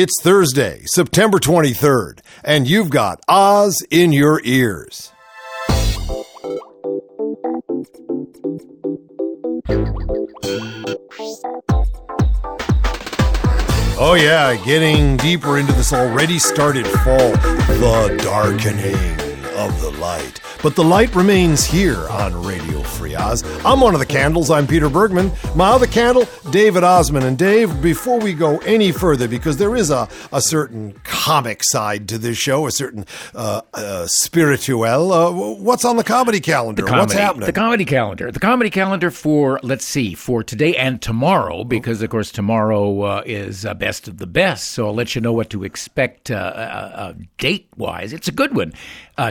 It's Thursday, September 23rd, and you've got Oz in your ears. Oh yeah, getting deeper into this already started fall, the darkening of the light. But the light remains here on Radio Free Oz. I'm one of the candles. I'm Peter Bergman. My other candle, David Osman. And Dave, before we go any further, because there is a certain comic side to this show, a certain spirituelle, what's on the comedy calendar? What's happening? The comedy calendar. The comedy calendar for, let's see, for today and tomorrow, because, of course, tomorrow is best of the best. So I'll let you know what to expect date-wise. It's a good one.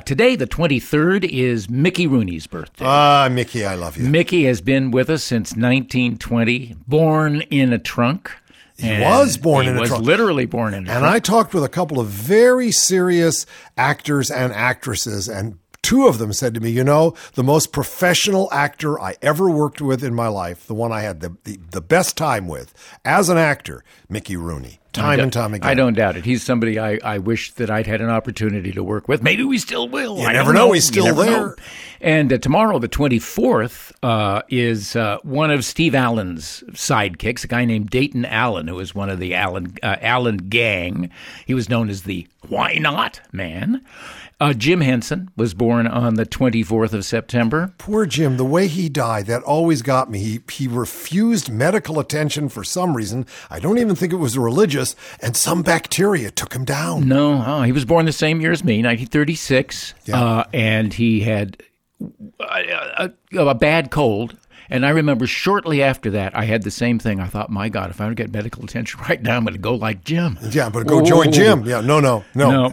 Today, the 23rd, is Mickey Rooney's birthday. Ah, Mickey, I love you. Mickey has been with us since 1920, born in a trunk. He was born in a trunk. He was literally born in a trunk. And I talked with a couple of very serious actors and actresses, and two of them said to me, you know, the most professional actor I ever worked with in my life, the one I had the best time with as an actor, Mickey Rooney. Time and time again. I don't doubt it. He's somebody I wish that I'd had an opportunity to work with. Maybe we still will. I never know. He's still there. And tomorrow, the 24th, is one of Steve Allen's sidekicks, a guy named Dayton Allen, who is one of the Allen gang. He was known as the Why Not Man. Jim Henson was born on the 24th of September. Poor Jim. The way he died, that always got me. He refused medical attention for some reason. I don't even think it was religious. And some bacteria took him down. No, he was born the same year as me, 1936, yeah. And he had a bad cold. And I remember shortly after that, I had the same thing. I thought, my God, if I don't get medical attention right now, I'm going to go like Jim. Yeah, I'm going to go join Jim. Yeah, no.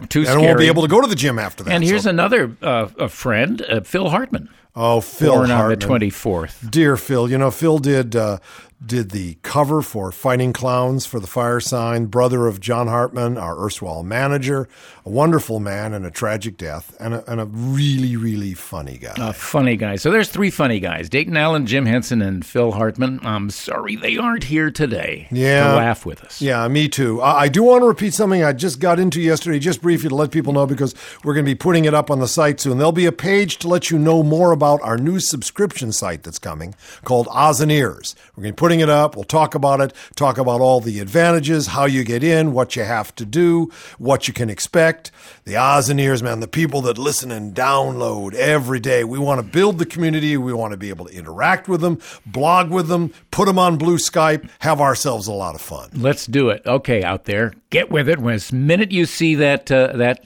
Too scary. And I won't be able to go to the gym after that. And here's another a friend, Phil Hartman. Oh, Phil Hartman. Born on the 24th. Dear Phil, you know, Phil did the cover for Fighting Clowns for the Fire Sign, brother of John Hartman, our erstwhile manager, a wonderful man and a tragic death, and a really, really funny guy. A funny guy. So there's three funny guys, Dayton Allen, Jim Henson, and Phil Hartman. I'm sorry they aren't here today to laugh with us. Yeah, me too. I do want to repeat something I just got into yesterday, just briefly to let people know, because we're going to be putting it up on the site soon. There'll be a page to let you know more about our new subscription site that's coming called Ozineers. We're going to putting it up. We'll talk about it, talk about all the advantages, how you get in, what you have to do, what you can expect. The Ozineers, man, the people that listen and download every day. We want to build the community. We want to be able to interact with them, blog with them, put them on Blue Skype, have ourselves a lot of fun. Let's do it. Okay, out there, get with it. When the minute you see that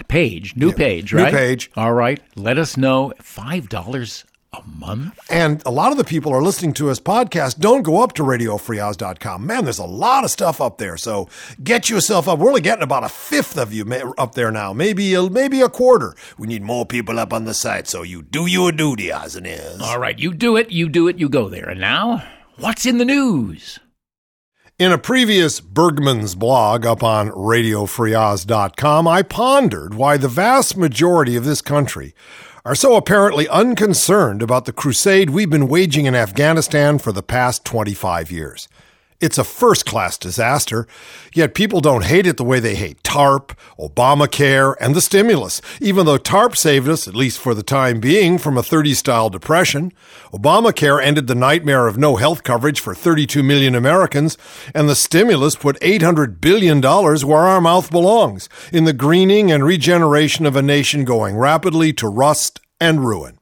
page, right? New page. All right, let us know. $5 a month? And a lot of the people are listening to his podcast don't go up to RadioFreeOz.com. Man, there's a lot of stuff up there. So get yourself up. We're only getting about a fifth of you up there now, maybe a quarter. We need more people up on the site. So you do your duty, Ozineers. All right, you do it, you go there. And now, what's in the news? In a previous Bergman's blog up on RadioFreeOz.com, I pondered why the vast majority of this country are so apparently unconcerned about the crusade we've been waging in Afghanistan for the past 25 years. It's a first-class disaster, yet people don't hate it the way they hate TARP, Obamacare, and the stimulus, even though TARP saved us, at least for the time being, from a 30s-style depression. Obamacare ended the nightmare of no health coverage for 32 million Americans, and the stimulus put $800 billion where our mouth belongs, in the greening and regeneration of a nation going rapidly to rust and ruin.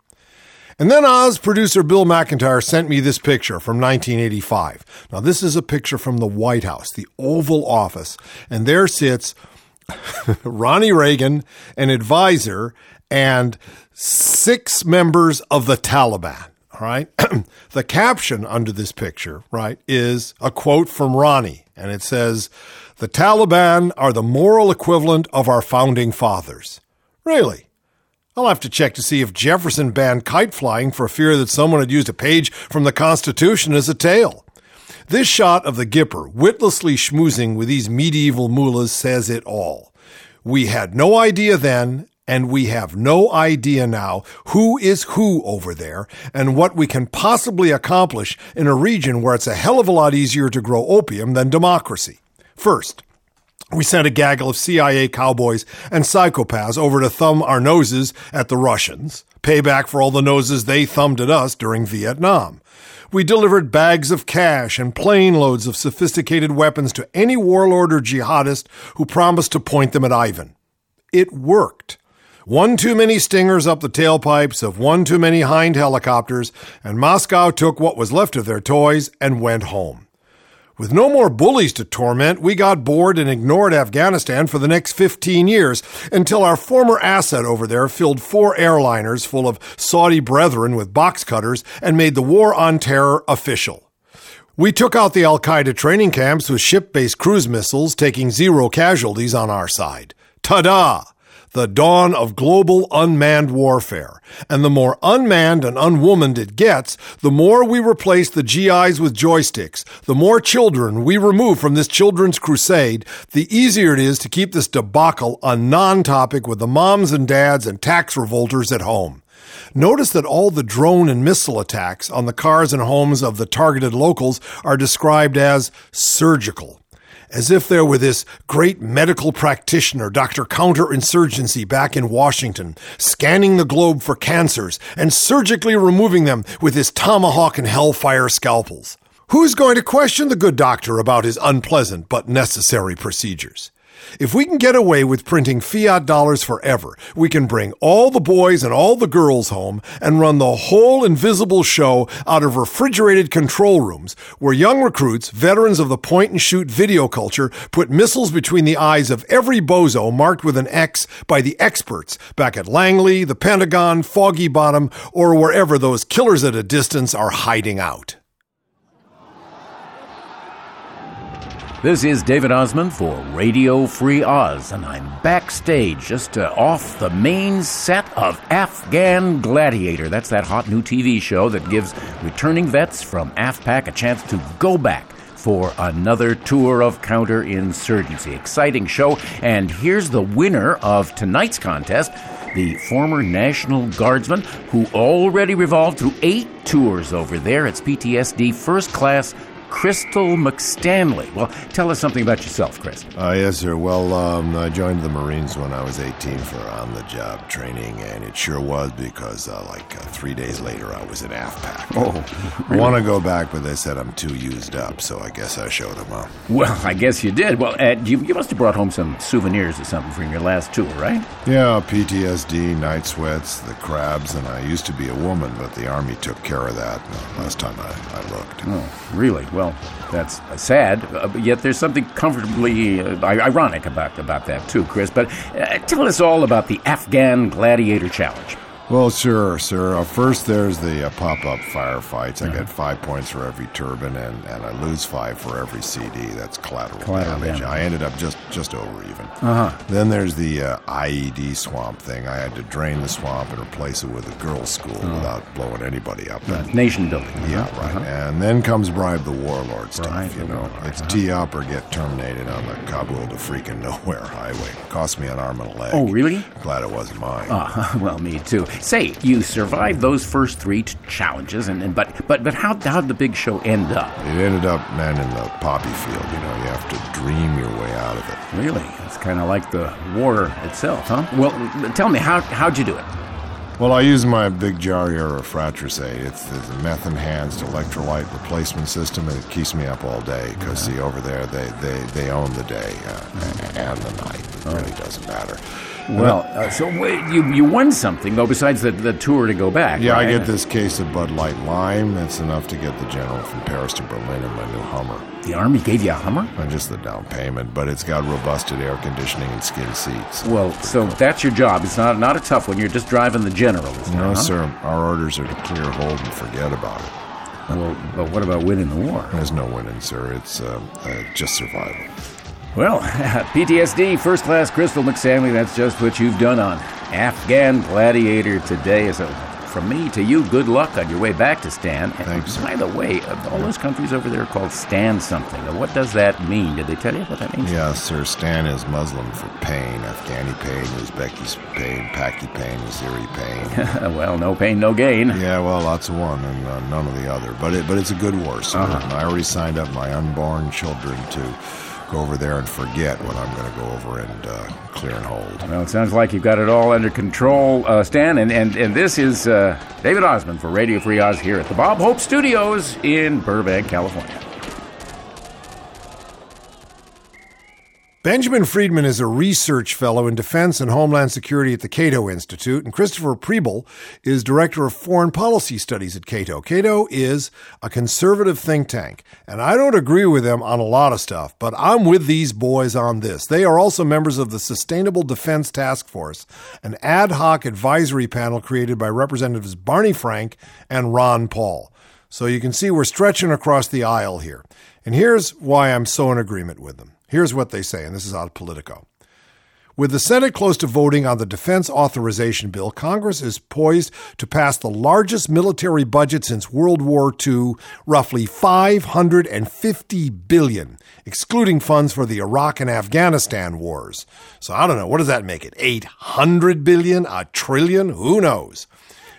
And then Oz producer Bill McIntyre sent me this picture from 1985. Now, this is a picture from the White House, the Oval Office, and there sits Ronnie Reagan, an advisor, and six members of the Taliban, all right? The caption under this picture, right, is a quote from Ronnie, and it says, "The Taliban are the moral equivalent of our founding fathers." Really? I'll have to check to see if Jefferson banned kite flying for fear that someone had used a page from the Constitution as a tale. This shot of the Gipper witlessly schmoozing with these medieval mullahs says it all. We had no idea then, and we have no idea now who is who over there and what we can possibly accomplish in a region where it's a hell of a lot easier to grow opium than democracy. First, We sent a gaggle of CIA cowboys and psychopaths over to thumb our noses at the Russians, payback for all the noses they thumbed at us during Vietnam. We delivered bags of cash and plane loads of sophisticated weapons to any warlord or jihadist who promised to point them at Ivan. It worked. One too many stingers up the tailpipes of one too many Hind helicopters, and Moscow took what was left of their toys and went home. With no more bullies to torment, we got bored and ignored Afghanistan for the next 15 years until our former asset over there filled 4 airliners full of Saudi brethren with box cutters and made the war on terror official. We took out the al-Qaeda training camps with ship-based cruise missiles, taking 0 casualties on our side. Ta-da! The dawn of global unmanned warfare. And the more unmanned and unwomaned it gets, the more we replace the GIs with joysticks, the more children we remove from this children's crusade, the easier it is to keep this debacle a non-topic with the moms and dads and tax revolters at home. Notice that all the drone and missile attacks on the cars and homes of the targeted locals are described as surgical. As if there were this great medical practitioner, Dr. Counterinsurgency, back in Washington, scanning the globe for cancers and surgically removing them with his tomahawk and hellfire scalpels. Who's going to question the good doctor about his unpleasant but necessary procedures? If we can get away with printing fiat dollars forever, we can bring all the boys and all the girls home and run the whole invisible show out of refrigerated control rooms where young recruits, veterans of the point-and-shoot video culture, put missiles between the eyes of every bozo marked with an X by the experts back at Langley, the Pentagon, Foggy Bottom, or wherever those killers at a distance are hiding out. This is David Osman for Radio Free Oz, and I'm backstage just off the main set of Afghan Gladiator. That's that hot new TV show that gives returning vets from AFPAC a chance to go back for another tour of counterinsurgency. Exciting show, and here's the winner of tonight's contest, the former National Guardsman who already revolved through 8 tours over there. It's PTSD First Class Crystal McStanley. Well, tell us something about yourself, Chris. Yes, sir. Well, I joined the Marines when I was 18 for on-the-job training, and it sure was because, 3 days later, I was in AFPAC. Oh, really? I want to go back, but they said I'm too used up, so I guess I showed them up. Well, I guess you did. Well, you must have brought home some souvenirs or something from your last tour, right? Yeah, PTSD, night sweats, the crabs, and I used to be a woman, but the Army took care of that last time I looked. Oh, really? Well, that's sad, but yet there's something comfortably ironic about that too, Chris. But tell us all about the Afghan Gladiator Challenge. Well, sure, sir. First, there's the pop-up firefights. I get 5 points for every turban, and I lose 5 for every CD. That's collateral damage. I ended up just over even. Uh-huh. Then there's the IED swamp thing. I had to drain the swamp and replace it with a girls' school without blowing anybody up. Nation building. Yeah, uh-huh. Right. Uh-huh. And then comes bribe the warlord stuff, warlord. It's tee up or get terminated on the Kabul to freaking nowhere highway. Cost me an arm and a leg. Oh, really? Glad it wasn't mine. Well, me too. Say, you survived those first 3 challenges, but how'd the big show end up? It ended up, man, in the poppy field. You have to dream your way out of it. Really? It's kind of like the war itself, huh? Well, tell me, how'd you do it? Well, I used my Big Jar Era Fratricide. It's a meth-enhanced electrolyte replacement system, and it keeps me up all day because, over there, they own the day and the night. It really doesn't matter. Well, so you won something, though, besides the tour to go back. Yeah, right? I get this case of Bud Light Lime. That's enough to get the general from Paris to Berlin in my new Hummer. The Army gave you a Hummer? Just the down payment, but it's got robusted air conditioning and skin seats. Well, so that's your job. It's not a tough one. You're just driving the general, isn't it? No, sir. Our orders are to clear, hold, and forget about it. Well, but what about winning the war? There's no winning, sir. It's just survival. Well, PTSD, First Class Crystal McStanley, that's just what you've done on Afghan Gladiator today. So from me to you, good luck on your way back to Stan. Thanks, sir. By the way, all those countries over there are called Stan something. What does that mean? Did they tell you what that means? Yeah, sir. Stan is Muslim for pain. Afghani pain, Uzbeki's pain, Paki pain, Azeri pain. Well, no pain, no gain. Yeah, well, lots of one and none of the other. But it's a good war, sir. Uh-huh. I already signed up my unborn children to go over there and forget when I'm going to go over and clear and hold. Well, it sounds like you've got it all under control, Stan. And this is David Osman for Radio Free Oz here at the Bob Hope Studios in Burbank, California. Benjamin Friedman is a research fellow in defense and homeland security at the Cato Institute, and Christopher Preble is director of foreign policy studies at Cato. Cato is a conservative think tank, and I don't agree with them on a lot of stuff, but I'm with these boys on this. They are also members of the Sustainable Defense Task Force, an ad hoc advisory panel created by Representatives Barney Frank and Ron Paul. So you can see we're stretching across the aisle here. And here's why I'm so in agreement with them. Here's what they say, and this is out of Politico. With the Senate close to voting on the defense authorization bill, Congress is poised to pass the largest military budget since World War II, roughly $550 billion, excluding funds for the Iraq and Afghanistan wars. So I don't know, what does that make it? $800 billion? A trillion? Who knows?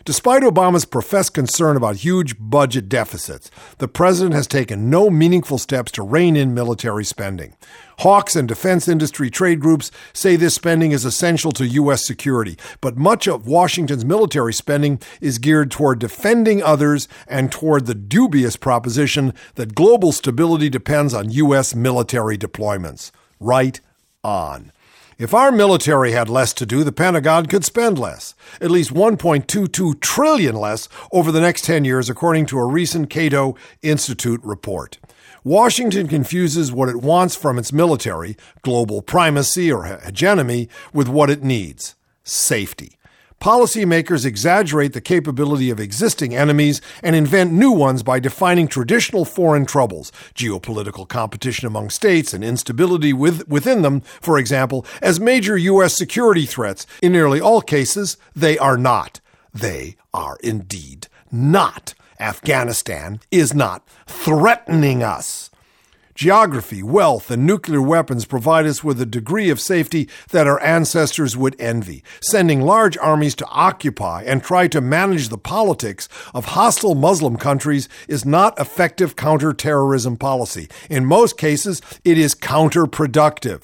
Despite Obama's professed concern about huge budget deficits, the president has taken no meaningful steps to rein in military spending. Hawks and defense industry trade groups say this spending is essential to U.S. security, but much of Washington's military spending is geared toward defending others and toward the dubious proposition that global stability depends on U.S. military deployments. Right on. If our military had less to do, the Pentagon could spend less, at least $1.22 trillion less over the next 10 years, according to a recent Cato Institute report. Washington confuses what it wants from its military, global primacy or hegemony, with what it needs, safety. Policymakers exaggerate the capability of existing enemies and invent new ones by defining traditional foreign troubles, geopolitical competition among states and instability within them, for example, as major U.S. security threats. In nearly all cases, they are not. They are indeed not. Afghanistan is not threatening us. Geography, wealth, and nuclear weapons provide us with a degree of safety that our ancestors would envy. Sending large armies to occupy and try to manage the politics of hostile Muslim countries is not effective counterterrorism policy. In most cases, it is counterproductive.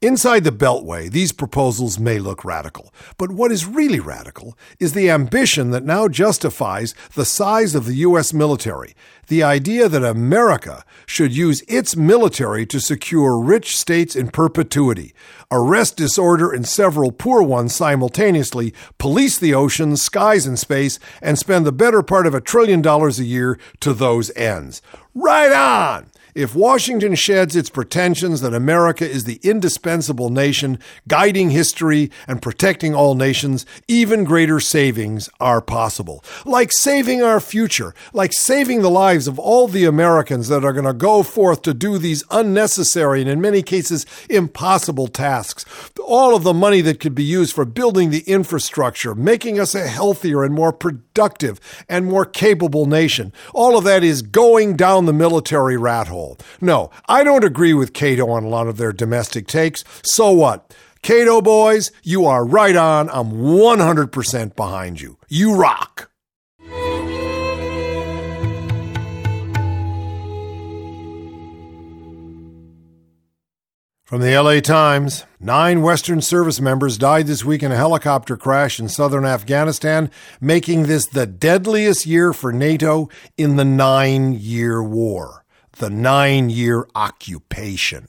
Inside the Beltway, these proposals may look radical, but what is really radical is the ambition that now justifies the size of the U.S. military, the idea that America should use its military to secure rich states in perpetuity, arrest disorder in several poor ones simultaneously, police the oceans, skies, and space, and spend the better part of $1 trillion a year to those ends. Right on! If Washington sheds its pretensions that America is the indispensable nation, guiding history and protecting all nations, even greater savings are possible. Like saving our future, like saving the lives of all the Americans that are going to go forth to do these unnecessary and in many cases impossible tasks. All of the money that could be used for building the infrastructure, making us a healthier and more productive and more capable nation. All of that is going down the military rat hole. No, I don't agree with Cato on a lot of their domestic takes. So what? Cato boys, you are right on. I'm 100% behind you. You rock. From the LA Times, 9 Western service members died this week in a helicopter crash in southern Afghanistan, making this the deadliest year for NATO in the 9-year war. The 9-year occupation.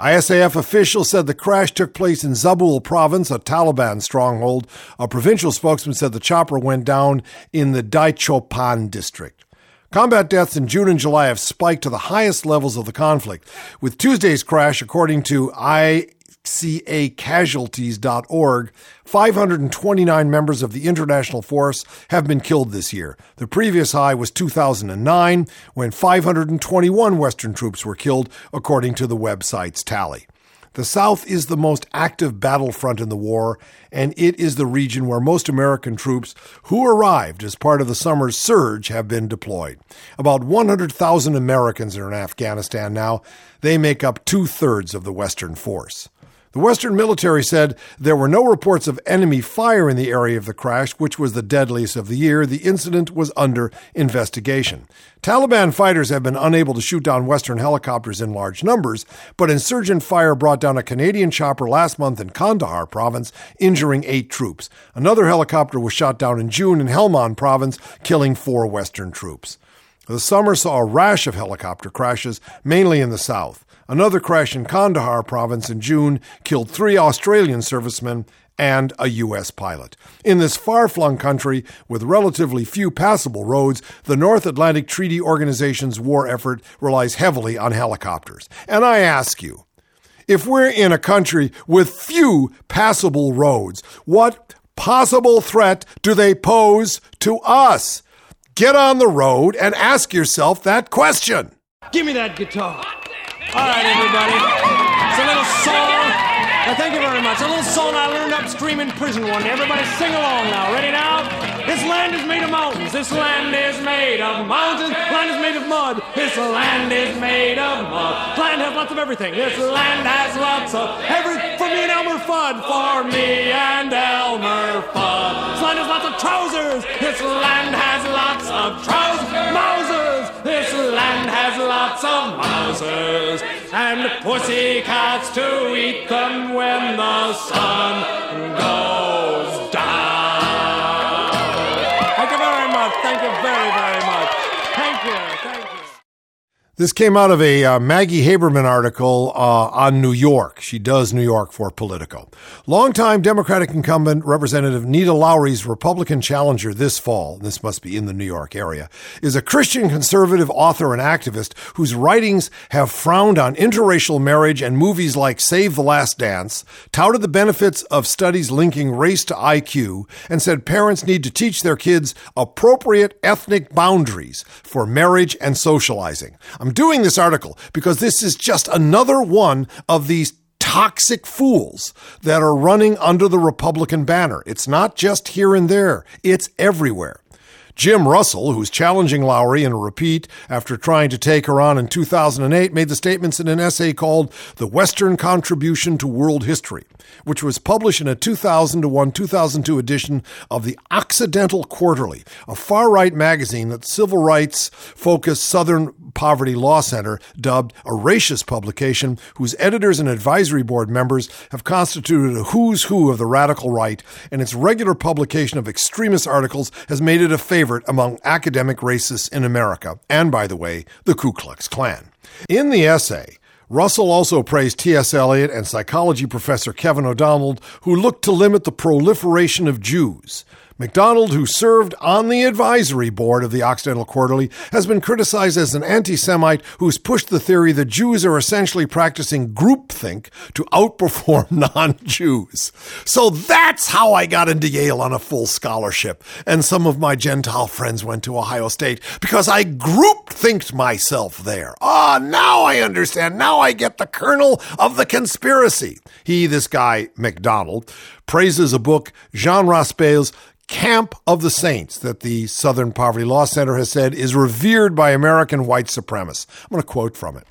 ISAF officials said the crash took place in Zabul province, a Taliban stronghold. A provincial spokesman said the chopper went down in the Daichopan district. Combat deaths in June and July have spiked to the highest levels of the conflict, with Tuesday's crash, according to ICAcasualties.org, 529 members of the international force have been killed this year. The previous high was 2009, when 521 Western troops were killed, according to the website's tally. The South is the most active battlefront in the war, and it is the region where most American troops who arrived as part of the summer's surge have been deployed. About 100,000 Americans are in Afghanistan now. They make up 2/3 of the Western force. The Western military said there were no reports of enemy fire in the area of the crash, which was the deadliest of the year. The incident was under investigation. Taliban fighters have been unable to shoot down Western helicopters in large numbers, but insurgent fire brought down a Canadian chopper last month in Kandahar province, injuring 8 troops. Another helicopter was shot down in June in Helmand province, killing 4 Western troops. The summer saw a rash of helicopter crashes, mainly in the south. Another crash in Kandahar province in June killed 3 Australian servicemen and a U.S. pilot. In this far-flung country with relatively few passable roads, the North Atlantic Treaty Organization's war effort relies heavily on helicopters. And I ask you, if we're in a country with few passable roads, what possible threat do they pose to us? Get on the road and ask yourself that question. Give me that guitar. All right, everybody. It's a little song. Now, thank you very much. A little song I learned upstream in prison one day. Everybody sing along now. Ready now? This land is made of mountains. This land is made of mountains. Land is made of mud. This land is made of mud. Land has lots of everything. This land has lots of everything. For me and Elmer Fudd. For me and Elmer Fudd. This land has lots of trousers. This land has lots of trousers. Mousers. This land has lots of mousers. And pussycats to eat them when the sun goes down. Thank you very much. Thank you very, very much. Thank you. Thank you. This came out of a Maggie Haberman article on New York. She does New York for Politico. Longtime Democratic incumbent Representative Nita Lowry's Republican challenger this fall, this must be in the New York area, is a Christian conservative author and activist whose writings have frowned on interracial marriage and movies like Save the Last Dance, touted the benefits of studies linking race to IQ, and said parents need to teach their kids appropriate ethnic boundaries for marriage and socializing. I'm doing this article because this is just another one of these toxic fools that are running under the Republican banner. It's not just here and there. It's everywhere. Jim Russell, who's challenging Lowry in a repeat after trying to take her on in 2008, made the statements in an essay called The Western Contribution to World History, which was published in a 2001-2002 edition of the Occidental Quarterly, a far-right magazine that civil rights-focused Southern Poverty Law Center dubbed a racist publication, whose editors and advisory board members have constituted a who's who of the radical right, and its regular publication of extremist articles has made it a favorite among academic racists in America, and by the way, the Ku Klux Klan. In the essay, Russell also praised T.S. Eliot and psychology professor Kevin O'Donnell, who looked to limit the proliferation of Jews. MacDonald, who served on the advisory board of the Occidental Quarterly, has been criticized as an anti-Semite who's pushed the theory that Jews are essentially practicing groupthink to outperform non-Jews. So that's how I got into Yale on a full scholarship, and some of my Gentile friends went to Ohio State because I groupthinked myself there. Ah, now I understand. Now I get the kernel of the conspiracy. He, this guy, MacDonald, praises a book, Jean Raspail's Camp of the Saints, that the Southern Poverty Law Center has said is revered by American white supremacists. I'm going to quote from it.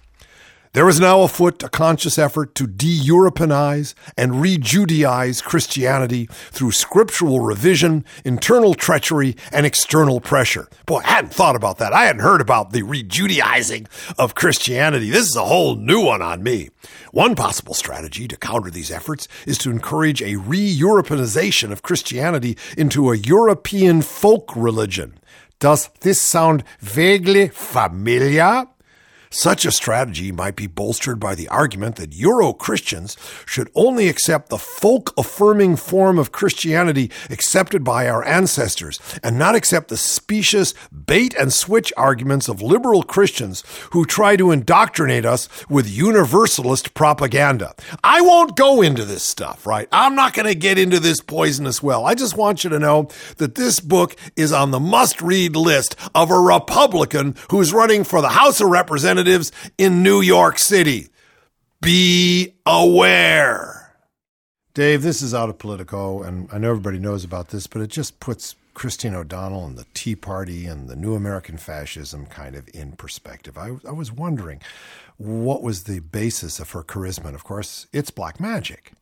There is now afoot a conscious effort to de-Europeanize and re-Judaize Christianity through scriptural revision, internal treachery, and external pressure. Boy, I hadn't thought about that. I hadn't heard about the re-Judaizing of Christianity. This is a whole new one on me. One possible strategy to counter these efforts is to encourage a re-Europeanization of Christianity into a European folk religion. Does this sound vaguely familiar? Such a strategy might be bolstered by the argument that Euro-Christians should only accept the folk-affirming form of Christianity accepted by our ancestors and not accept the specious bait-and-switch arguments of liberal Christians who try to indoctrinate us with universalist propaganda. I won't go into this stuff, right? I'm not going to get into this poisonous well. I just want you to know that this book is on the must-read list of a Republican who's running for the House of Representatives in New York City. Be aware. Dave, this is out of Politico, and I know everybody knows about this, but it just puts Christine O'Donnell and the Tea Party and the New American Fascism kind of in perspective. I was wondering, what was the basis of her charisma? And of course, it's black magic.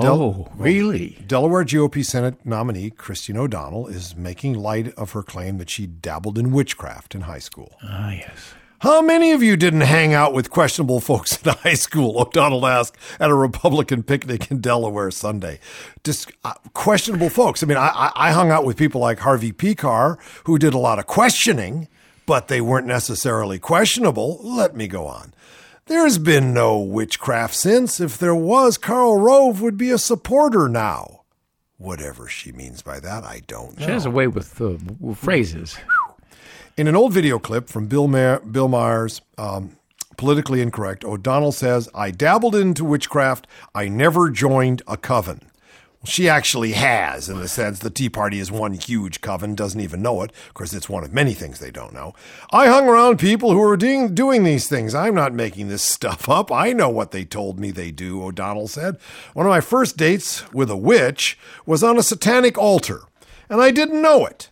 Delaware GOP Senate nominee Christine O'Donnell is making light of her claim that she dabbled in witchcraft in high school. Ah, yes. How many of you didn't hang out with questionable folks in high school? O'Donnell asked at a Republican picnic in Delaware Sunday. Questionable folks. I mean, I hung out with people like Harvey Pekar, who did a lot of questioning, but they weren't necessarily questionable. Let me go on. There's been no witchcraft since. If there was, Karl Rove would be a supporter now. Whatever she means by that, I don't know. She has a way with phrases. In an old video clip from Bill Maher's Politically Incorrect, O'Donnell says, I dabbled into witchcraft. I never joined a coven. Well, she actually has, in the sense the Tea Party is one huge coven, doesn't even know it. Of course, it's one of many things they don't know. I hung around people who were doing these things. I'm not making this stuff up. I know what they told me they do, O'Donnell said. One of my first dates with a witch was on a satanic altar, and I didn't know it.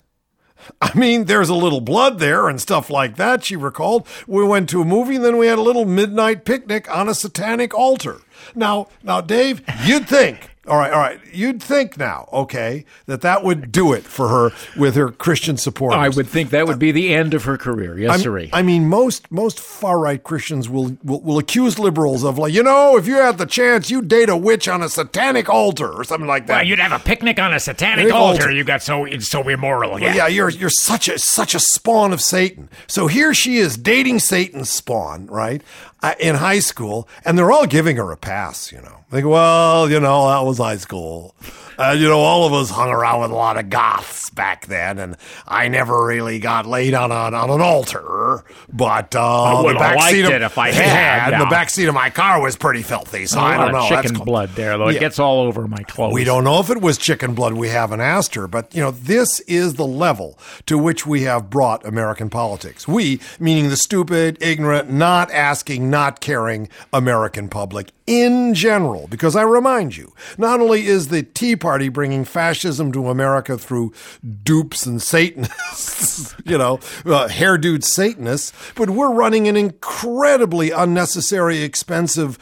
I mean, there's a little blood there and stuff like that, she recalled. We went to a movie, and then we had a little midnight picnic on a satanic altar. Now, Dave, you'd think, all right, you'd think now, okay, that would do it for her with her Christian supporters. I would think that would be the end of her career, yes, sirree. I mean, most far-right Christians will accuse liberals of, like, you know, if you had the chance, you'd date a witch on a satanic altar or something like that. Well, you'd have a picnic on a satanic altar. You got so immoral. Yeah, you're such a spawn of Satan. So here she is dating Satan's spawn, right? In high school, and they're all giving her a pass, you know. Like, well, you know, that was high school. You know, all of us hung around with a lot of goths back then, and I never really got laid on an altar, but I would have liked it if I had. The backseat of my car was pretty filthy, so I don't know. Chicken blood there, though. Yeah. It gets all over my clothes. We don't know if it was chicken blood. We haven't asked her, but, you know, this is the level to which we have brought American politics. We, meaning the stupid, ignorant, not asking, not caring American public in general, because I remind you, not only is the Tea Party bringing fascism to America through dupes and Satanists, you know, hairdude Satanists, but we're running an incredibly unnecessary, expensive,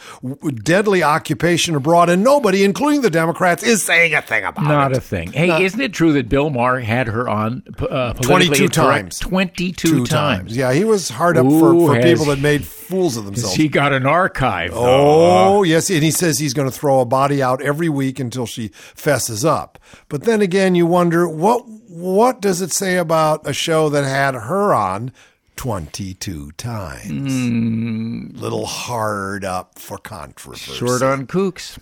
deadly occupation abroad, and nobody, including the Democrats, is saying a thing about it. Not a thing. Hey, isn't it true that Bill Maher had her on politically incorrect 22 times? 22 times. Yeah, he was hard up for people that made fools of themselves. He got an archive, though. Oh, yes. And he says he's going to throw a body out every week until she fesses up. But then again, you wonder, what does it say about a show that had her on 22 times? Little hard up for controversy. Short on kooks.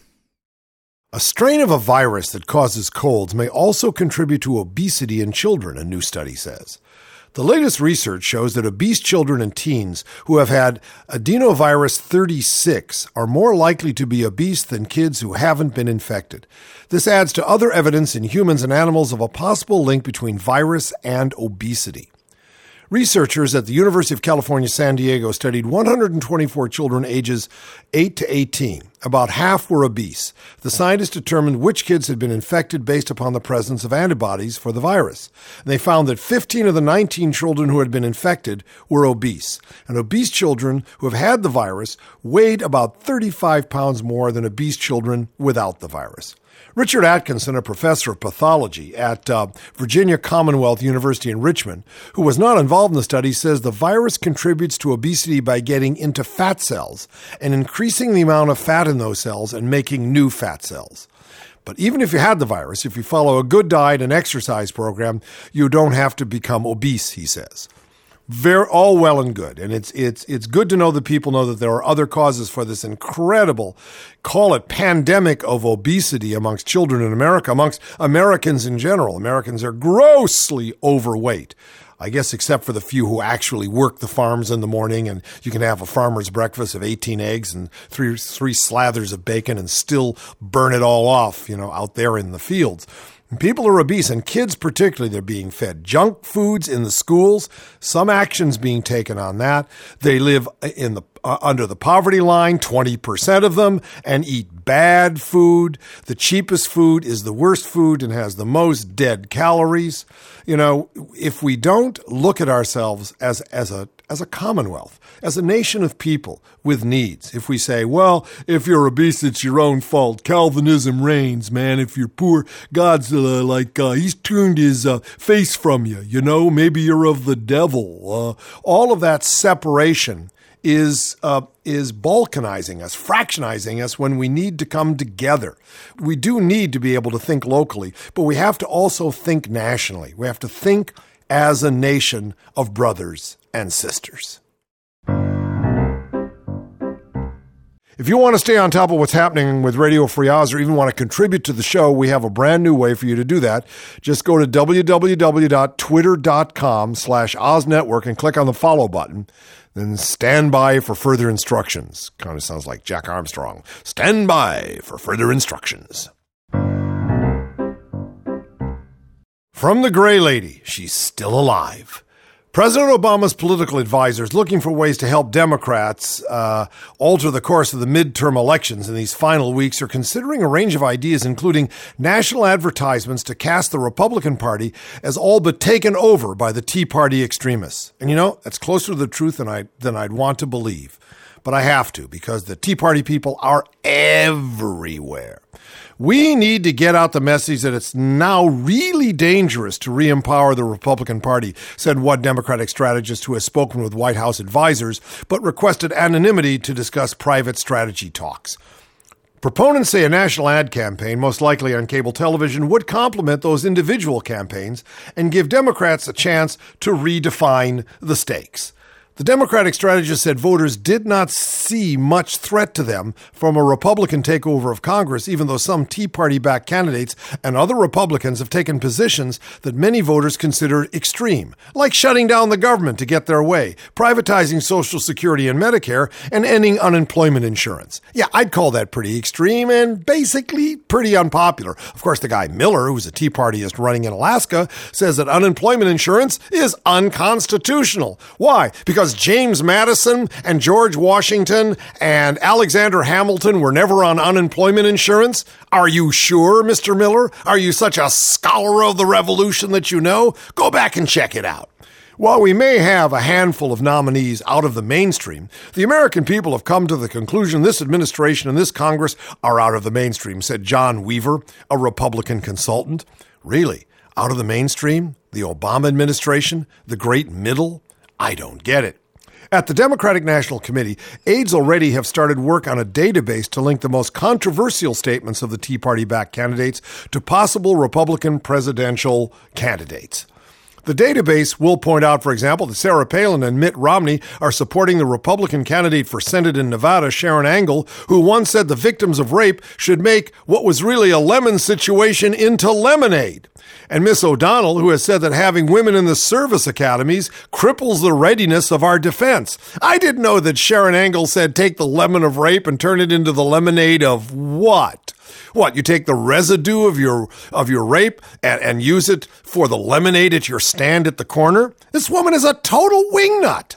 A strain of a virus that causes colds may also contribute to obesity in children, a new study says. The latest research shows that obese children and teens who have had adenovirus 36 are more likely to be obese than kids who haven't been infected. This adds to other evidence in humans and animals of a possible link between virus and obesity. Researchers at the University of California, San Diego studied 124 children ages 8 to 18. About half were obese. The scientists determined which kids had been infected based upon the presence of antibodies for the virus. And they found that 15 of the 19 children who had been infected were obese. And obese children who have had the virus weighed about 35 pounds more than obese children without the virus. Richard Atkinson, a professor of pathology at Virginia Commonwealth University in Richmond, who was not involved in the study, says the virus contributes to obesity by getting into fat cells and increasing the amount of fat in those cells and making new fat cells. But even if you had the virus, if you follow a good diet and exercise program, you don't have to become obese, he says. Very all well and good, and it's good to know that people know that there are other causes for this incredible, call it pandemic of obesity amongst children in America, amongst Americans in general. Americans are grossly overweight, I guess, except for the few who actually work the farms in the morning, and you can have a farmer's breakfast of 18 eggs and three slathers of bacon and still burn it all off, you know, out there in the fields. When people are obese, and kids particularly, they're being fed junk foods in the schools. Some action's being taken on that. They live in the under the poverty line, 20% of them, and eat bad food. The cheapest food is the worst food and has the most dead calories. You know, if we don't look at ourselves as a commonwealth, as a nation of people with needs, if we say, well, if you're obese, it's your own fault. Calvinism reigns, man. If you're poor, God's he's turned his face from you. You know, maybe you're of the devil. All of that separation is balkanizing us, fractionizing us when we need to come together. We do need to be able to think locally, but we have to also think nationally. We have to think as a nation of brothers and sisters. If you want to stay on top of what's happening with Radio Free Oz or even want to contribute to the show, we have a brand new way for you to do that. Just go to www.twitter.com/OzNetwork and click on the follow button. Then stand by for further instructions. Kind of sounds like Jack Armstrong. Stand by for further instructions. From the Gray Lady, she's still alive. President Obama's political advisors looking for ways to help Democrats alter the course of the midterm elections in these final weeks are considering a range of ideas, including national advertisements to cast the Republican Party as all but taken over by the Tea Party extremists. And you know, that's closer to the truth than I'd want to believe. But I have to, because the Tea Party people are everywhere. We need to get out the message that it's now really dangerous to re-empower the Republican Party, said one Democratic strategist who has spoken with White House advisors, but requested anonymity to discuss private strategy talks. Proponents say a national ad campaign, most likely on cable television, would complement those individual campaigns and give Democrats a chance to redefine the stakes. The Democratic strategist said voters did not see much threat to them from a Republican takeover of Congress, even though some Tea Party-backed candidates and other Republicans have taken positions that many voters consider extreme, like shutting down the government to get their way, privatizing Social Security and Medicare, and ending unemployment insurance. Yeah, I'd call that pretty extreme and basically pretty unpopular. Of course, the guy Miller, who's a Tea Partyist running in Alaska, says that unemployment insurance is unconstitutional. Why? Because James Madison and George Washington and Alexander Hamilton were never on unemployment insurance? Are you sure, Mr. Miller? Are you such a scholar of the revolution that you know? Go back and check it out. While we may have a handful of nominees out of the mainstream, the American people have come to the conclusion this administration and this Congress are out of the mainstream, said John Weaver, a Republican consultant. Really? Out of the mainstream? The Obama administration? The great middle? I don't get it. At the Democratic National Committee, aides already have started work on a database to link the most controversial statements of the Tea Party-backed candidates to possible Republican presidential candidates. The database will point out, for example, that Sarah Palin and Mitt Romney are supporting the Republican candidate for Senate in Nevada, Sharon Angle, who once said the victims of rape should make what was really a lemon situation into lemonade. And Miss O'Donnell, who has said that having women in the service academies cripples the readiness of our defense. I didn't know that Sharon Angle said take the lemon of rape and turn it into the lemonade of what? What, you take the residue of your rape and use it for the lemonade at your stand at the corner? This woman is a total wingnut.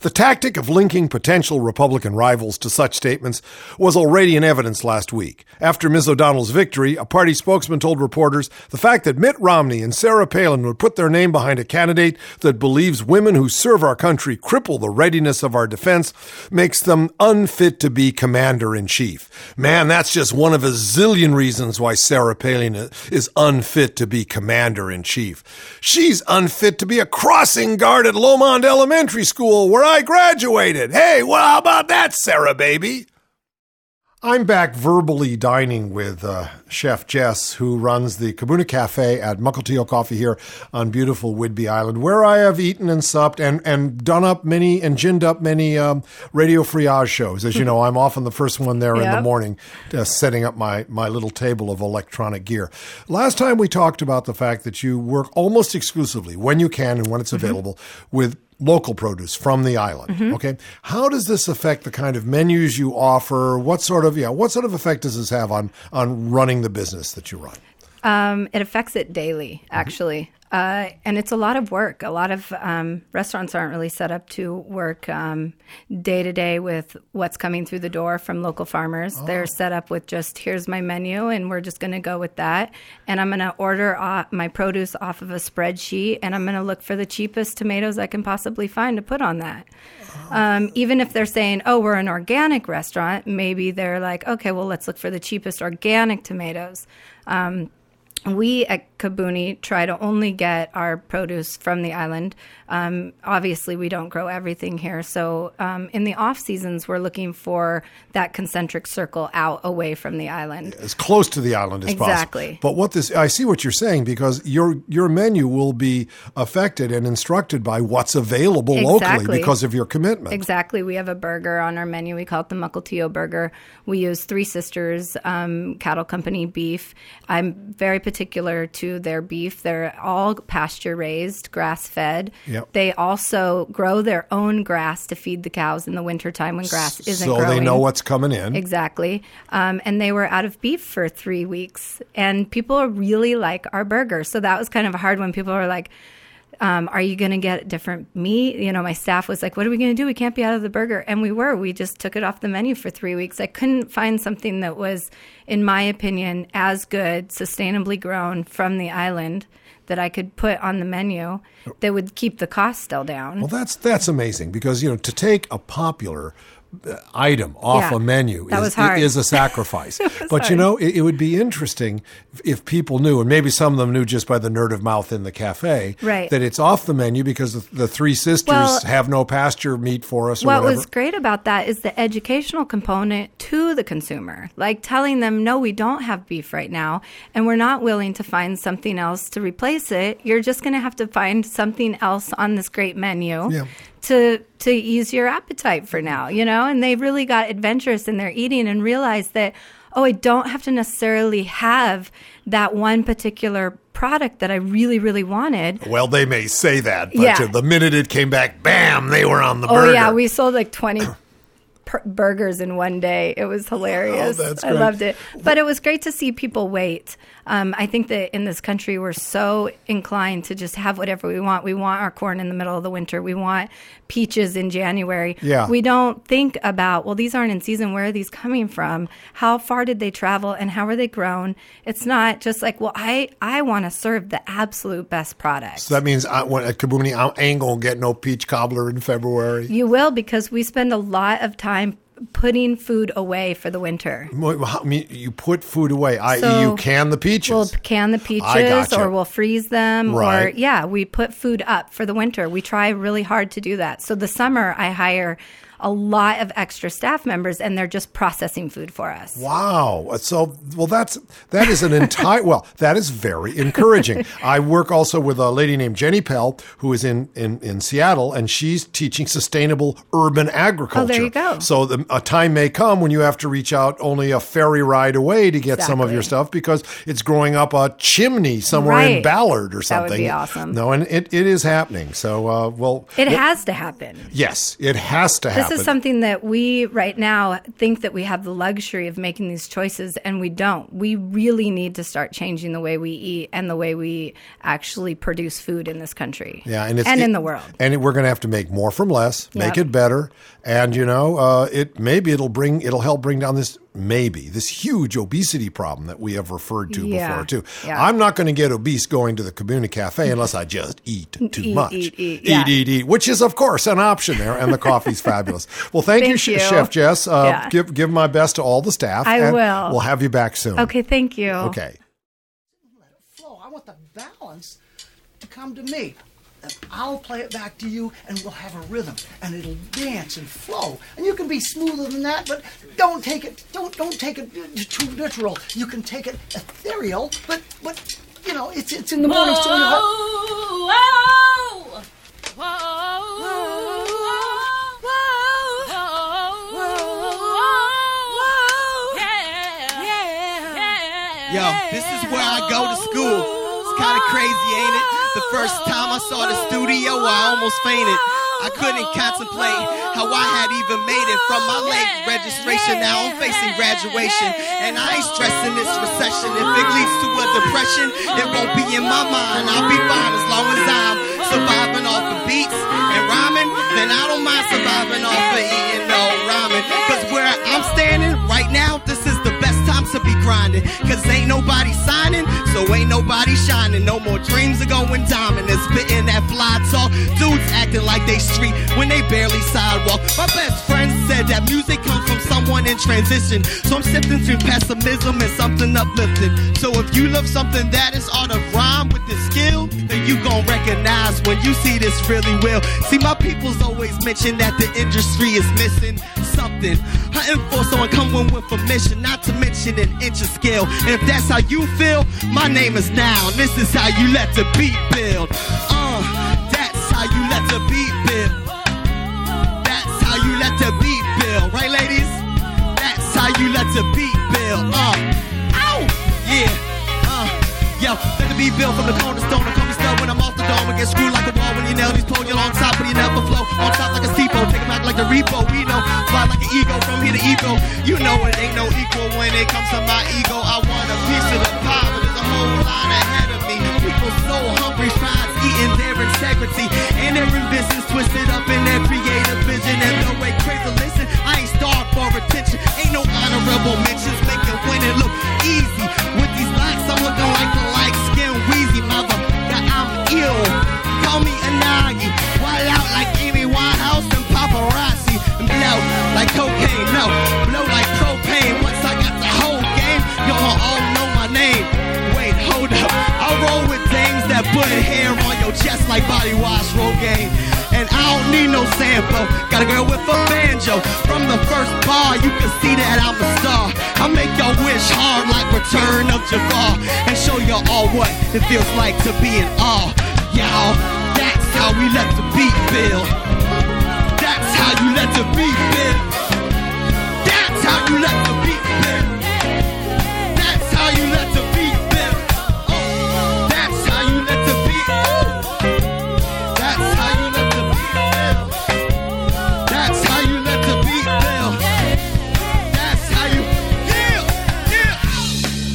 The tactic of linking potential Republican rivals to such statements was already in evidence last week. After Ms. O'Donnell's victory, a party spokesman told reporters the fact that Mitt Romney and Sarah Palin would put their name behind a candidate that believes women who serve our country cripple the readiness of our defense makes them unfit to be commander-in-chief. Man, that's just one of a zillion reasons why Sarah Palin is unfit to be commander-in-chief. She's unfit to be a crossing guard at Lomond Elementary School, where I graduated. Hey, well, how about that, Sarah, baby? I'm back verbally dining with Chef Jess, who runs the Kabuna Cafe at Mukilteo Coffee here on beautiful Whidbey Island, where I have eaten and supped and done up many and ginned up many Radio Free Oz shows. As you know, I'm often the first one there in the morning setting up my little table of electronic gear. Last time we talked about the fact that you work almost exclusively when you can and when it's available with local produce from the island. Okay. How does this affect the kind of menus you offer? What sort of effect does this have on running the business that you run? It affects it daily, actually. And it's a lot of work. A lot of restaurants aren't really set up to work day to day with what's coming through the door from local farmers. Oh. They're set up with just, here's my menu, and we're just going to go with that. And I'm going to order my produce off of a spreadsheet, and I'm going to look for the cheapest tomatoes I can possibly find to put on that. Oh. Even if they're saying, oh, we're an organic restaurant, maybe they're like, okay, well, let's look for the cheapest organic tomatoes. We at Kabuni try to only get our produce from the island. Obviously, we don't grow everything here. So in the off seasons, we're looking for that concentric circle out away from the island. As close to the island as possible. Exactly. But what this, I see what you're saying, because your menu will be affected and instructed by what's available locally because of your commitment. Exactly. We have a burger on our menu. We call it the Mukilteo burger. We use Three Sisters Cattle Company beef. I'm very particular to their beef. They're all pasture-raised, grass-fed. Yep. They also grow their own grass to feed the cows in the wintertime when grass isn't growing. So they know what's coming in. Exactly. And they were out of beef for 3 weeks. And people really like our burger. So that was kind of hard when people were like, are you going to get different meat? You know, my staff was like, what are we going to do? We can't be out of the burger. And we were. We just took it off the menu for 3 weeks. I couldn't find something that was, in my opinion, as good, sustainably grown from the island that I could put on the menu that would keep the cost still down. Well, that's amazing because, you know, to take a popular item off a menu is a sacrifice. But, you know, it would be interesting if people knew, and maybe some of them knew just by the word of mouth in the cafe, that it's off the menu because the Three Sisters have no pasture meat for us or whatever. What was great about that is the educational component to the consumer, like telling them, no, we don't have beef right now, and we're not willing to find something else to replace it. You're just going to have to find something else on this great menu. Yeah. To ease your appetite for now, you know? And they really got adventurous in their eating and realized that, oh, I don't have to necessarily have that one particular product that I really, really wanted. Well, they may say that, but the minute it came back, bam, they were on the burger. Oh, yeah, we sold like 20 burgers in one day. It was hilarious. Oh, that's great. I loved it. But it was great to see people wait. I think that in this country, we're so inclined to just have whatever we want. We want our corn in the middle of the winter. We want peaches in January. Yeah. We don't think about, well, these aren't in season. Where are these coming from? How far did they travel and how are they grown? It's not just like, well, I want to serve the absolute best product. So that means at Kabuni, I ain't going to get no peach cobbler in February. You will, because we spend a lot of time putting food away for the winter. I mean, you put food away, i.e. you can the peaches. We'll can the peaches or we'll freeze them. Right. Or, we put food up for the winter. We try really hard to do that. So the summer I hire a lot of extra staff members, and they're just processing food for us. Wow. So, that is an entire, that is very encouraging. I work also with a lady named Jenny Pell, who is in Seattle, and she's teaching sustainable urban agriculture. Oh, there you go. So a time may come when you have to reach out only a ferry ride away to get some of your stuff because it's growing up a chimney somewhere in Ballard or something. That would be awesome. No, and it is happening. So, It has to happen. Yes, it has to happen. This is something that we right now think that we have the luxury of making these choices, and we don't. We really need to start changing the way we eat and the way we actually produce food in this country and in the world. And we're going to have to make more from less, make it better, and it'll help bring down this huge obesity problem that we have referred to before, too. Yeah. I'm not going to get obese going to the Kabuna Cafe unless I just eat too much. Eat, which is, of course, an option there, and the coffee's fabulous. Well, thank you, Chef Jess. Give my best to all the staff. I will. We'll have you back soon. Okay, thank you. Okay. Let it flow. I want the balance to come to me. I'll play it back to you, and we'll have a rhythm, and it'll dance and flow. And you can be smoother than that, but don't take it too literal. You can take it ethereal, but you know it's in the morning. Whoa, whoa, whoa, whoa. Yo, this is where I go to school. It's kind of crazy, ain't it? The first time I saw the studio, I almost fainted. I couldn't contemplate how I had even made it from my late registration. Now I'm facing graduation, and I ain't stressing this recession. If it leads to a depression, it won't be in my mind. I'll be fine as long as I'm surviving off of beats and rhyming. Then I don't mind surviving off of eating no ramen. Cause where I'm standing right now, this is the best time to be grinding. Cause ain't nobody signing, so ain't nobody shining. No more dreams are going diamond and spitting that fly talk. Dudes acting like they street when they barely sidewalk. My best friend said that music comes from someone in transition. So I'm sifting through pessimism and something uplifting. So if you love something that is art of rhyme with this skill, then you gon' recognize when you see this really will. See, my people's always mention that the industry is missing something. Hunting for someone coming with permission, not to mention an inch of skill. And if that's how you feel, my name is Now. This is how you let the beat build. That's how you let the beat build. That's how you let the beat build. Right, ladies? That's how you let the beat build. Ow! Yeah. Yo, let the beat build from the cornerstone. I call me stud when I'm off the dome. I get screwed like a wall when you nail these podium on top, but you never flow. On top like a steeple, take them out like the repo. We know, fly like an ego from here to ego. You know it ain't no equal when it comes to my ego. I want a piece of the pie, but there's a whole lot ahead of me. People so hungry, fries eating their integrity. And their ambitions twisted up in their creative vision. And no way crazy, listen, I ain't starved for attention. Ain't no honorable mentions, making winning look easy. With these locks, I'm looking like the light skin wheezy mother. Now I'm ill. Call me Anagi. Wild out like Amy Winehouse and paparazzi. And blow like cocaine. No, blow like propane. Once I got the whole game, y'all all know my name. Wait, hold up. I roll with things that put hair on your chest like body wash Rogaine. And I don't need no sample. Got a girl with a banjo. From the first bar, you can see that I'm a star. I make y'all wish hard like Return of Jafar. And show y'all all what it feels like to be in awe. Y'all, that's how we let the beat build. That's how you let the beat build. That's how you let the beat build. That's how you let the beat build. That's how you let the beat build. That's how you let the beat build. That's how you let the beat build. That's how you heal, heal.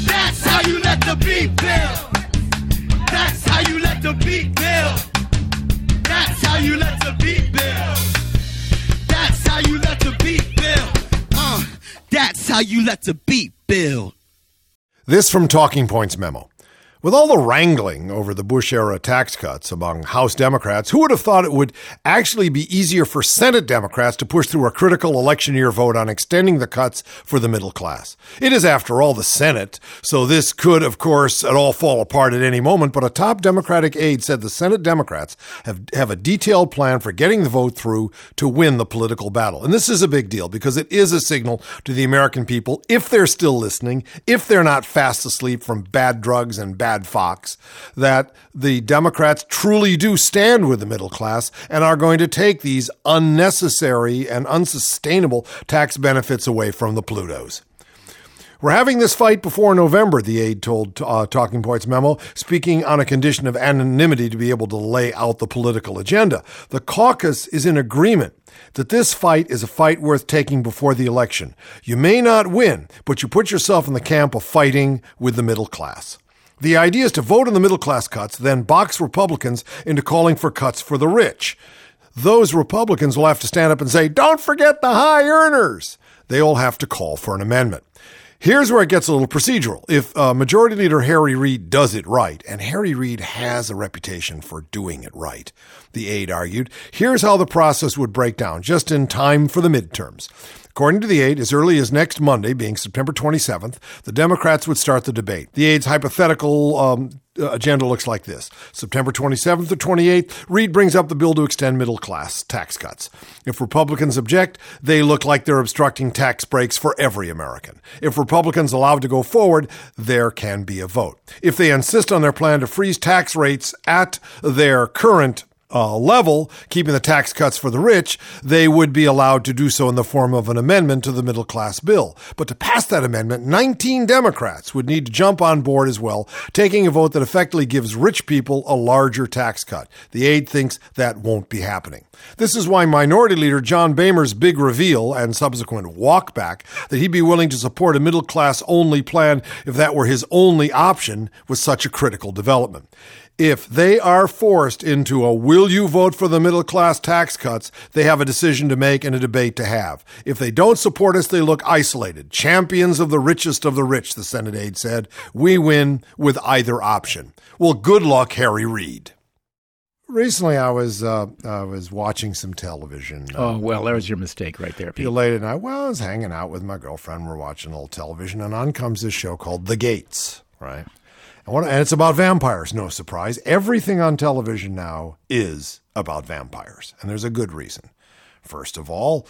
That's how you let the beat build. That's how you let the beat build. That's how you let the beat build. That's how you let the beat build. That's how you let the beat build. This from Talking Points Memo. With all the wrangling over the Bush-era tax cuts among House Democrats, who would have thought it would actually be easier for Senate Democrats to push through a critical election year vote on extending the cuts for the middle class? It is, after all, the Senate, so this could, of course, at all fall apart at any moment, but a top Democratic aide said the Senate Democrats have a detailed plan for getting the vote through to win the political battle. And this is a big deal because it is a signal to the American people, if they're still listening, if they're not fast asleep from bad drugs and bad Fox, that the Democrats truly do stand with the middle class and are going to take these unnecessary and unsustainable tax benefits away from the Plutos. We're having this fight before November, the aide told Talking Points Memo, speaking on a condition of anonymity to be able to lay out the political agenda. The caucus is in agreement that this fight is a fight worth taking before the election. You may not win, but you put yourself in the camp of fighting with the middle class. The idea is to vote on the middle-class cuts, then box Republicans into calling for cuts for the rich. Those Republicans will have to stand up and say, don't forget the high earners. They all have to call for an amendment. Here's where it gets a little procedural. If Majority Leader Harry Reid does it right, and Harry Reid has a reputation for doing it right, the aide argued, here's how the process would break down, just in time for the midterms. According to the aide, as early as next Monday, being September 27th, the Democrats would start the debate. The aide's hypothetical agenda looks like this. September 27th or 28th, Reid brings up the bill to extend middle-class tax cuts. If Republicans object, they look like they're obstructing tax breaks for every American. If Republicans allowed to go forward, there can be a vote. If they insist on their plan to freeze tax rates at their current level, keeping the tax cuts for the rich, they would be allowed to do so in the form of an amendment to the middle class bill. But to pass that amendment, 19 Democrats would need to jump on board as well, taking a vote that effectively gives rich people a larger tax cut. The aide thinks that won't be happening. This is why Minority Leader John Boehner's big reveal and subsequent walkback that he'd be willing to support a middle-class-only plan if that were his only option was such a critical development. If they are forced into a will you vote for the middle class tax cuts, they have a decision to make and a debate to have. If they don't support us, they look isolated. Champions of the richest of the rich, the Senate aide said. We win with either option. Well, good luck, Harry Reid. Recently, I was watching some television. Oh, well, there's your mistake right there, Pete. Late at night, well, I was hanging out with my girlfriend. We're watching old television, and on comes this show called The Gates, right? And it's about vampires, no surprise. Everything on television now is about vampires, and there's a good reason. First of all,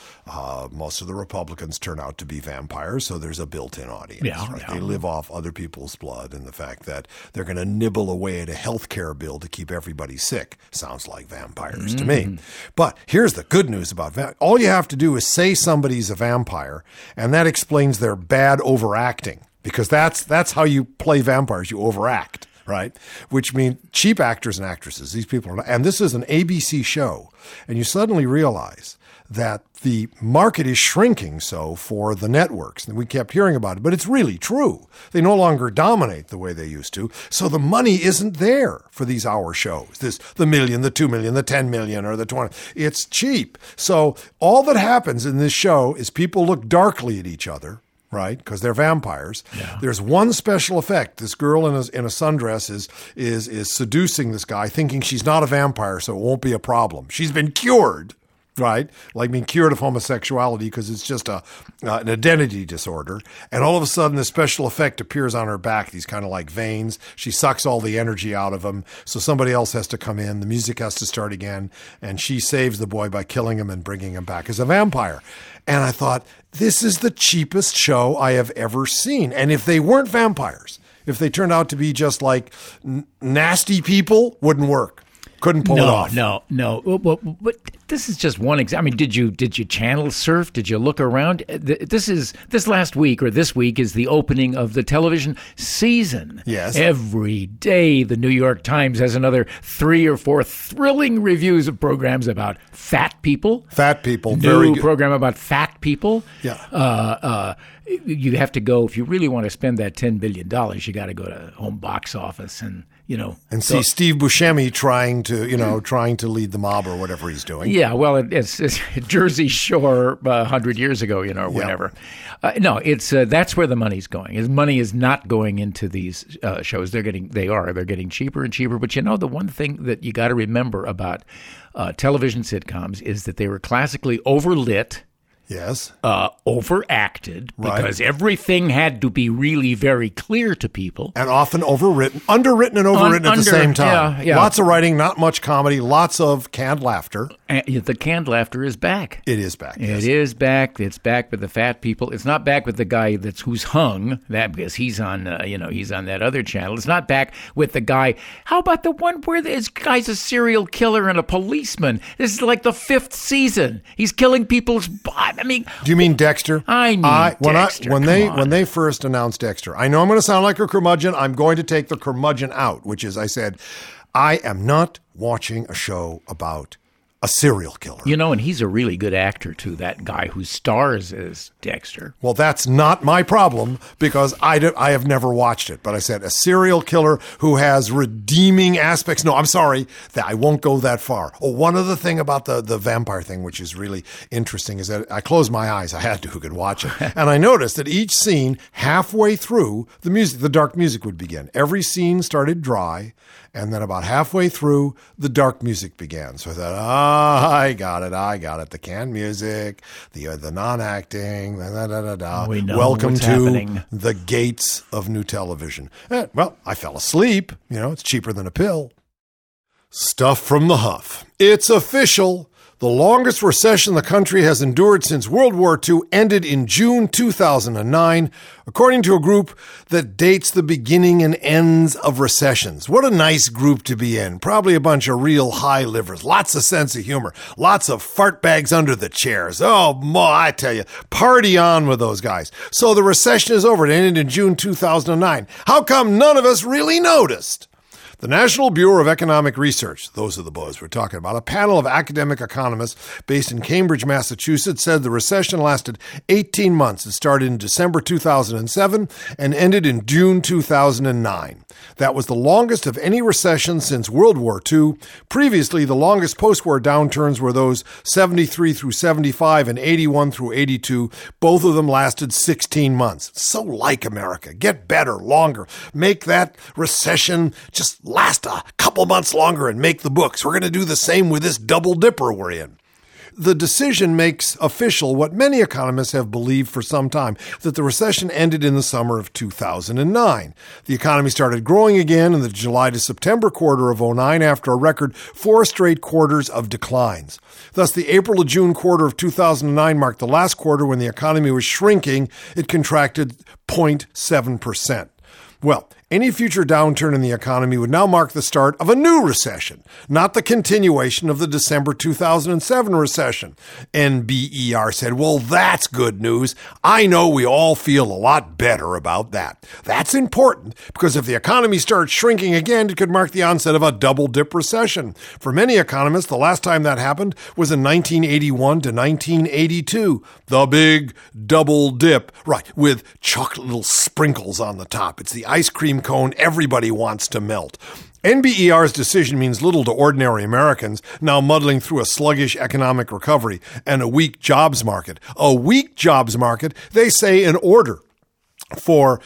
most of the Republicans turn out to be vampires, so there's a built-in audience. Yeah, right? Yeah. They live off other people's blood, and the fact that they're going to nibble away at a health care bill to keep everybody sick sounds like vampires to me. But here's the good news about vampires. All you have to do is say somebody's a vampire, and that explains their bad overacting. Because that's how you play vampires. You overact, right? Which means cheap actors and actresses. These people are not, and this is an ABC show. And you suddenly realize that the market is shrinking so for the networks. And we kept hearing about it, but it's really true. They no longer dominate the way they used to. So the money isn't there for these hour shows. This, the million, the 2 million, the 10 million, or the 20. It's cheap. So all that happens in this show is people look darkly at each other. Right, because they're vampires. Yeah. There's one special effect. This girl in a sundress is seducing this guy, thinking she's not a vampire, so it won't be a problem. She's been cured, right? Like being cured of homosexuality because it's just an identity disorder. And all of a sudden, this special effect appears on her back, these kind of like veins. She sucks all the energy out of them, so somebody else has to come in. The music has to start again, and she saves the boy by killing him and bringing him back as a vampire. And I thought, this is the cheapest show I have ever seen. And if they weren't vampires, if they turned out to be just like nasty people, wouldn't work. Couldn't pull it off. No. But this is just one example. I mean, did you channel surf? Did you look around? This last week or this week is the opening of the television season. Yes. Every day, the New York Times has another 3 or 4 thrilling reviews of programs about fat people. New program about fat people. Yeah. You have to go, if you really want to spend that $10 billion, you got to go to home box office and, you know. And see Steve Buscemi trying to lead the mob or whatever he's doing. Yeah, well, it's Jersey Shore 100 years ago, or whatever. Yep. No, that's where the money's going. Is money is not going into these shows. They're getting cheaper and cheaper. But the one thing that you got to remember about television sitcoms is that they were classically overlit. Yes. Overacted, because everything had to be really very clear to people. And often underwritten and overwritten at the same time. Yeah. Lots of writing, not much comedy, lots of canned laughter. And the canned laughter is back. It is back. Yes. It is back. It's back with the fat people. It's not back with the guy who's hung, because he's on he's on that other channel. It's not back with the guy. How about the one where this guy's a serial killer and a policeman? This is like the 5th season. He's killing people's bodies. Do you mean Dexter? Dexter. When they first announced Dexter, I know I'm going to sound like a curmudgeon. I'm going to take the curmudgeon out, which is, I said, I am not watching a show about a serial killer. And he's a really good actor, too, that guy who stars as Dexter. Well, that's not my problem, because I have never watched it. But I said a serial killer who has redeeming aspects. No, I'm sorry. I won't go that far. Oh, one other thing about the vampire thing, which is really interesting, is that I closed my eyes. I had to, who could watch it. And I noticed that each scene, halfway through, the dark music would begin. Every scene started dry. And then about halfway through, the dark music began. So I thought, I got it. The canned music, the non-acting, We know welcome to happening. The gates of new television. And, well, I fell asleep. It's cheaper than a pill. Stuff from the Huff. It's official. The longest recession the country has endured since World War II ended in June 2009, according to a group that dates the beginning and ends of recessions. What a nice group to be in. Probably a bunch of real high livers. Lots of sense of humor. Lots of fart bags under the chairs. Oh, I tell you, party on with those guys. So the recession is over. It ended in June 2009. How come none of us really noticed? The National Bureau of Economic Research, those are the boys we're talking about, a panel of academic economists based in Cambridge, Massachusetts, said the recession lasted 18 months. It started in December 2007 and ended in June 2009. That was the longest of any recession since World War II. Previously, the longest post-war downturns were those 73 through 75 and 81 through 82. Both of them lasted 16 months. So like America. Get better, longer. Make that recession just last a couple months longer and make the books. We're going to do the same with this double dipper we're in. The decision makes official what many economists have believed for some time, that the recession ended in the summer of 2009. The economy started growing again in the July to September quarter of 2009 after a record 4 straight quarters of declines. Thus, the April to June quarter of 2009 marked the last quarter when the economy was shrinking. It contracted 0.7%. Well, any future downturn in the economy would now mark the start of a new recession, not the continuation of the December 2007 recession. NBER said, well, that's good news. I know we all feel a lot better about that. That's important because if the economy starts shrinking again, it could mark the onset of a double-dip recession. For many economists, the last time that happened was in 1981 to 1982. The big double dip, right, with chocolate little sprinkles on the top. It's the ice cream cone everybody wants to melt. NBER's decision means little to ordinary Americans, now muddling through a sluggish economic recovery and a weak jobs market. A weak jobs market, they say, in order for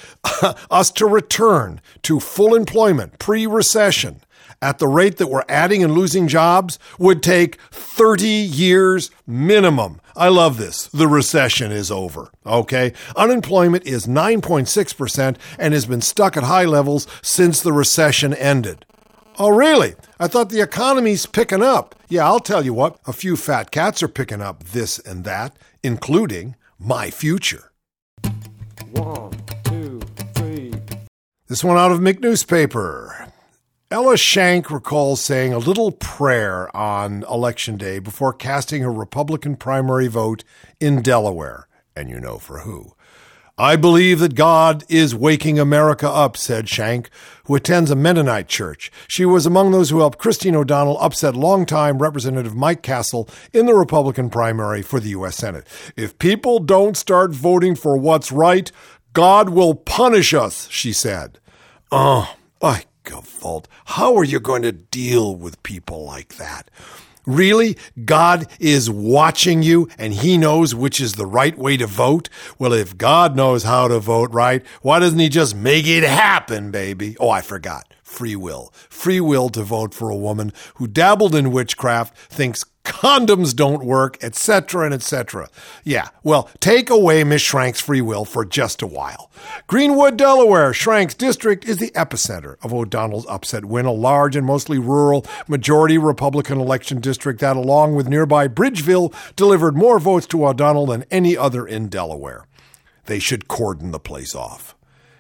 us to return to full employment pre-recession at the rate that we're adding and losing jobs would take 30 years minimum. I love this. The recession is over, okay? Unemployment is 9.6% and has been stuck at high levels since the recession ended. Oh, really? I thought the economy's picking up. Yeah, I'll tell you what, a few fat cats are picking up this and that, including my future. 1, 2, 3. This one out of McNewspaper. Ella Shank recalls saying a little prayer on Election Day before casting her Republican primary vote in Delaware, and you know for who. I believe that God is waking America up, said Shank, who attends a Mennonite church. She was among those who helped Christine O'Donnell upset longtime Representative Mike Castle in the Republican primary for the U.S. Senate. If people don't start voting for what's right, God will punish us, she said. Oh, I fault. How are you going to deal with people like that? Really? God is watching you and he knows which is the right way to vote? Well, if God knows how to vote right, why doesn't he just make it happen, baby? Oh, I forgot. Free will. Free will to vote for a woman who dabbled in witchcraft, thinks condoms don't work, etc. and etc. Yeah, well, take away Miss Schrank's free will for just a while. Greenwood, Delaware, Schrank's district is the epicenter of O'Donnell's upset win, a large and mostly rural majority Republican election district that, along with nearby Bridgeville, delivered more votes to O'Donnell than any other in Delaware. They should cordon the place off.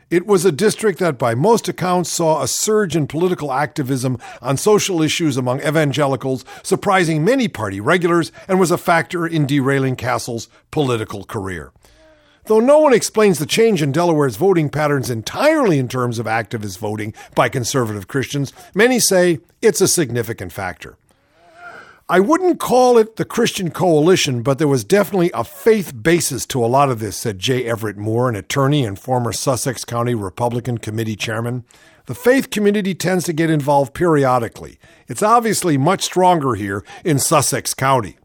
It was a district that, by most accounts, saw a surge in political activism on social issues among evangelicals, surprising many party regulars, and was a factor in derailing Castle's political career. Though no one explains the change in Delaware's voting patterns entirely in terms of activist voting by conservative Christians, many say it's a significant factor. I wouldn't call it the Christian coalition, but there was definitely a faith basis to a lot of this, said J. Everett Moore, an attorney and former Sussex County Republican Committee chairman. The faith community tends to get involved periodically. It's obviously much stronger here in Sussex County.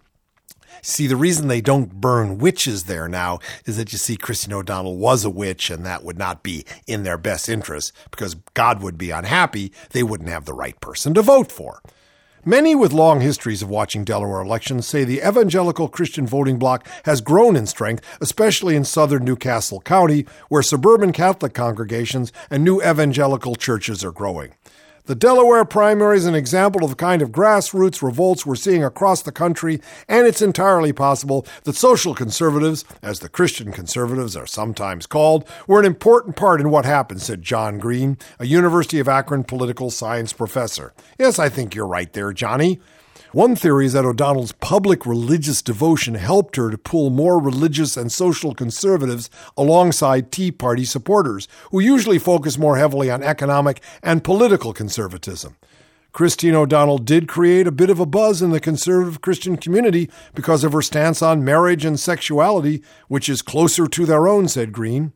See, the reason they don't burn witches there now is that, you see, Christine O'Donnell was a witch, and that would not be in their best interest because God would be unhappy they wouldn't have the right person to vote for. Many with long histories of watching Delaware elections say the evangelical Christian voting bloc has grown in strength, especially in southern New Castle County, where suburban Catholic congregations and new evangelical churches are growing. The Delaware primary is an example of the kind of grassroots revolts we're seeing across the country, and it's entirely possible that social conservatives, as the Christian conservatives are sometimes called, were an important part in what happened, said John Green, a University of Akron political science professor. Yes, I think you're right there, Johnny. One theory is that O'Donnell's public religious devotion helped her to pull more religious and social conservatives alongside Tea Party supporters, who usually focus more heavily on economic and political conservatism. Christine O'Donnell did create a bit of a buzz in the conservative Christian community because of her stance on marriage and sexuality, which is closer to their own, said Green.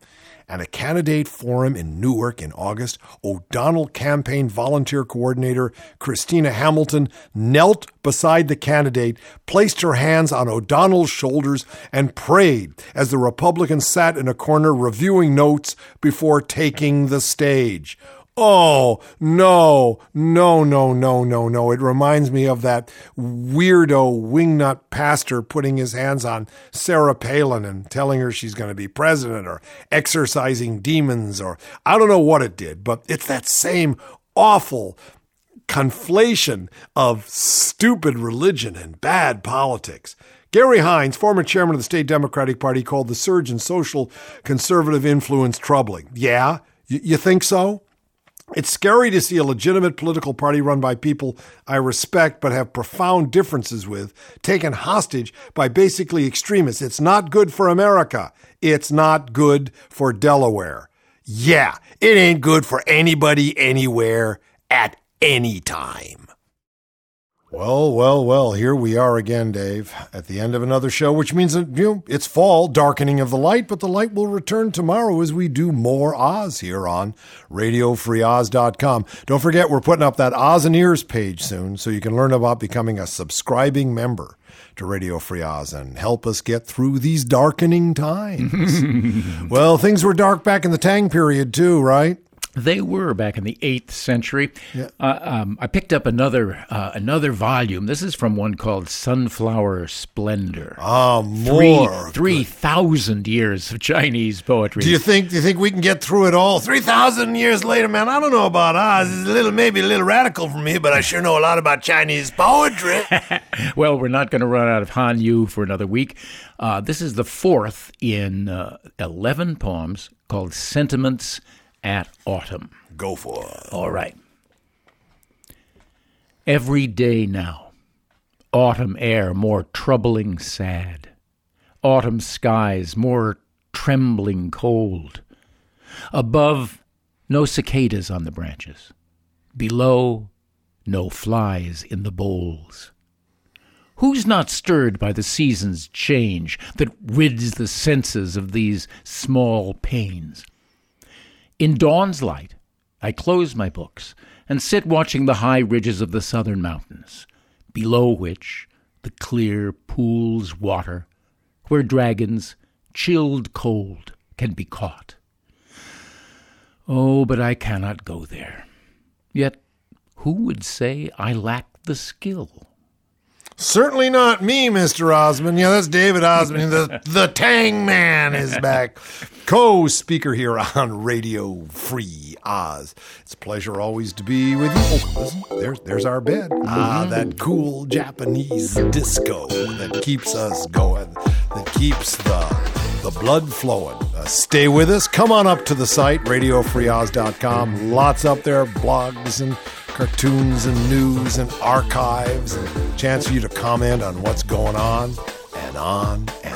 At a candidate forum in Newark in August, O'Donnell campaign volunteer coordinator Christina Hamilton knelt beside the candidate, placed her hands on O'Donnell's shoulders, and prayed as the Republican sat in a corner reviewing notes before taking the stage. Oh, no. It reminds me of that weirdo wingnut pastor putting his hands on Sarah Palin and telling her she's going to be president or exorcising demons or I don't know what it did, but it's that same awful conflation of stupid religion and bad politics. Gary Hines, former chairman of the state Democratic Party, called the surge in social conservative influence troubling. Yeah, you think so? It's scary to see a legitimate political party run by people I respect but have profound differences with, taken hostage by basically extremists. It's not good for America. It's not good for Delaware. Yeah, it ain't good for anybody anywhere at any time. Well, here we are again, Dave, at the end of another show, which means that, it's fall, darkening of the light, but the light will return tomorrow as we do more Oz here on RadioFreeOz.com. Don't forget, we're putting up that Ozineers page soon, so you can learn about becoming a subscribing member to Radio Free Oz and help us get through these darkening times. Well, things were dark back in the Tang period, too, right? They were back in the 8th century. Yeah. I picked up another volume. This is from one called Sunflower Splendor. Ah, more 3,000 years of Chinese poetry. Do you think we can get through it all? 3,000 years later, man. I don't know about Oz. It's maybe a little radical for me, but I sure know a lot about Chinese poetry. Well, we're not going to run out of Han Yu for another week. This is the fourth in 11 poems called Sentiments at Autumn. Go for it. All right. Every day now, autumn air more troubling sad, autumn skies more trembling cold. Above, no cicadas on the branches. Below, no flies in the bowls. Who's not stirred by the season's change that rids the senses of these small pains? In dawn's light, I close my books and sit watching the high ridges of the southern mountains, below which the clear pool's water, where dragons, chilled cold, can be caught. Oh, but I cannot go there. Yet, who would say I lack the skill? Certainly not me, Mr. Osman. Yeah, that's David Osman. The Tang Man is back. Co-speaker here on Radio Free Oz. It's a pleasure always to be with you. Oh, listen, there's our bed. Ah, that cool Japanese disco that keeps us going, that keeps the blood flowing. Stay with us. Come on up to the site, RadioFreeOz.com. Lots up there, blogs and cartoons and news and archives and a chance for you to comment on what's going on and on and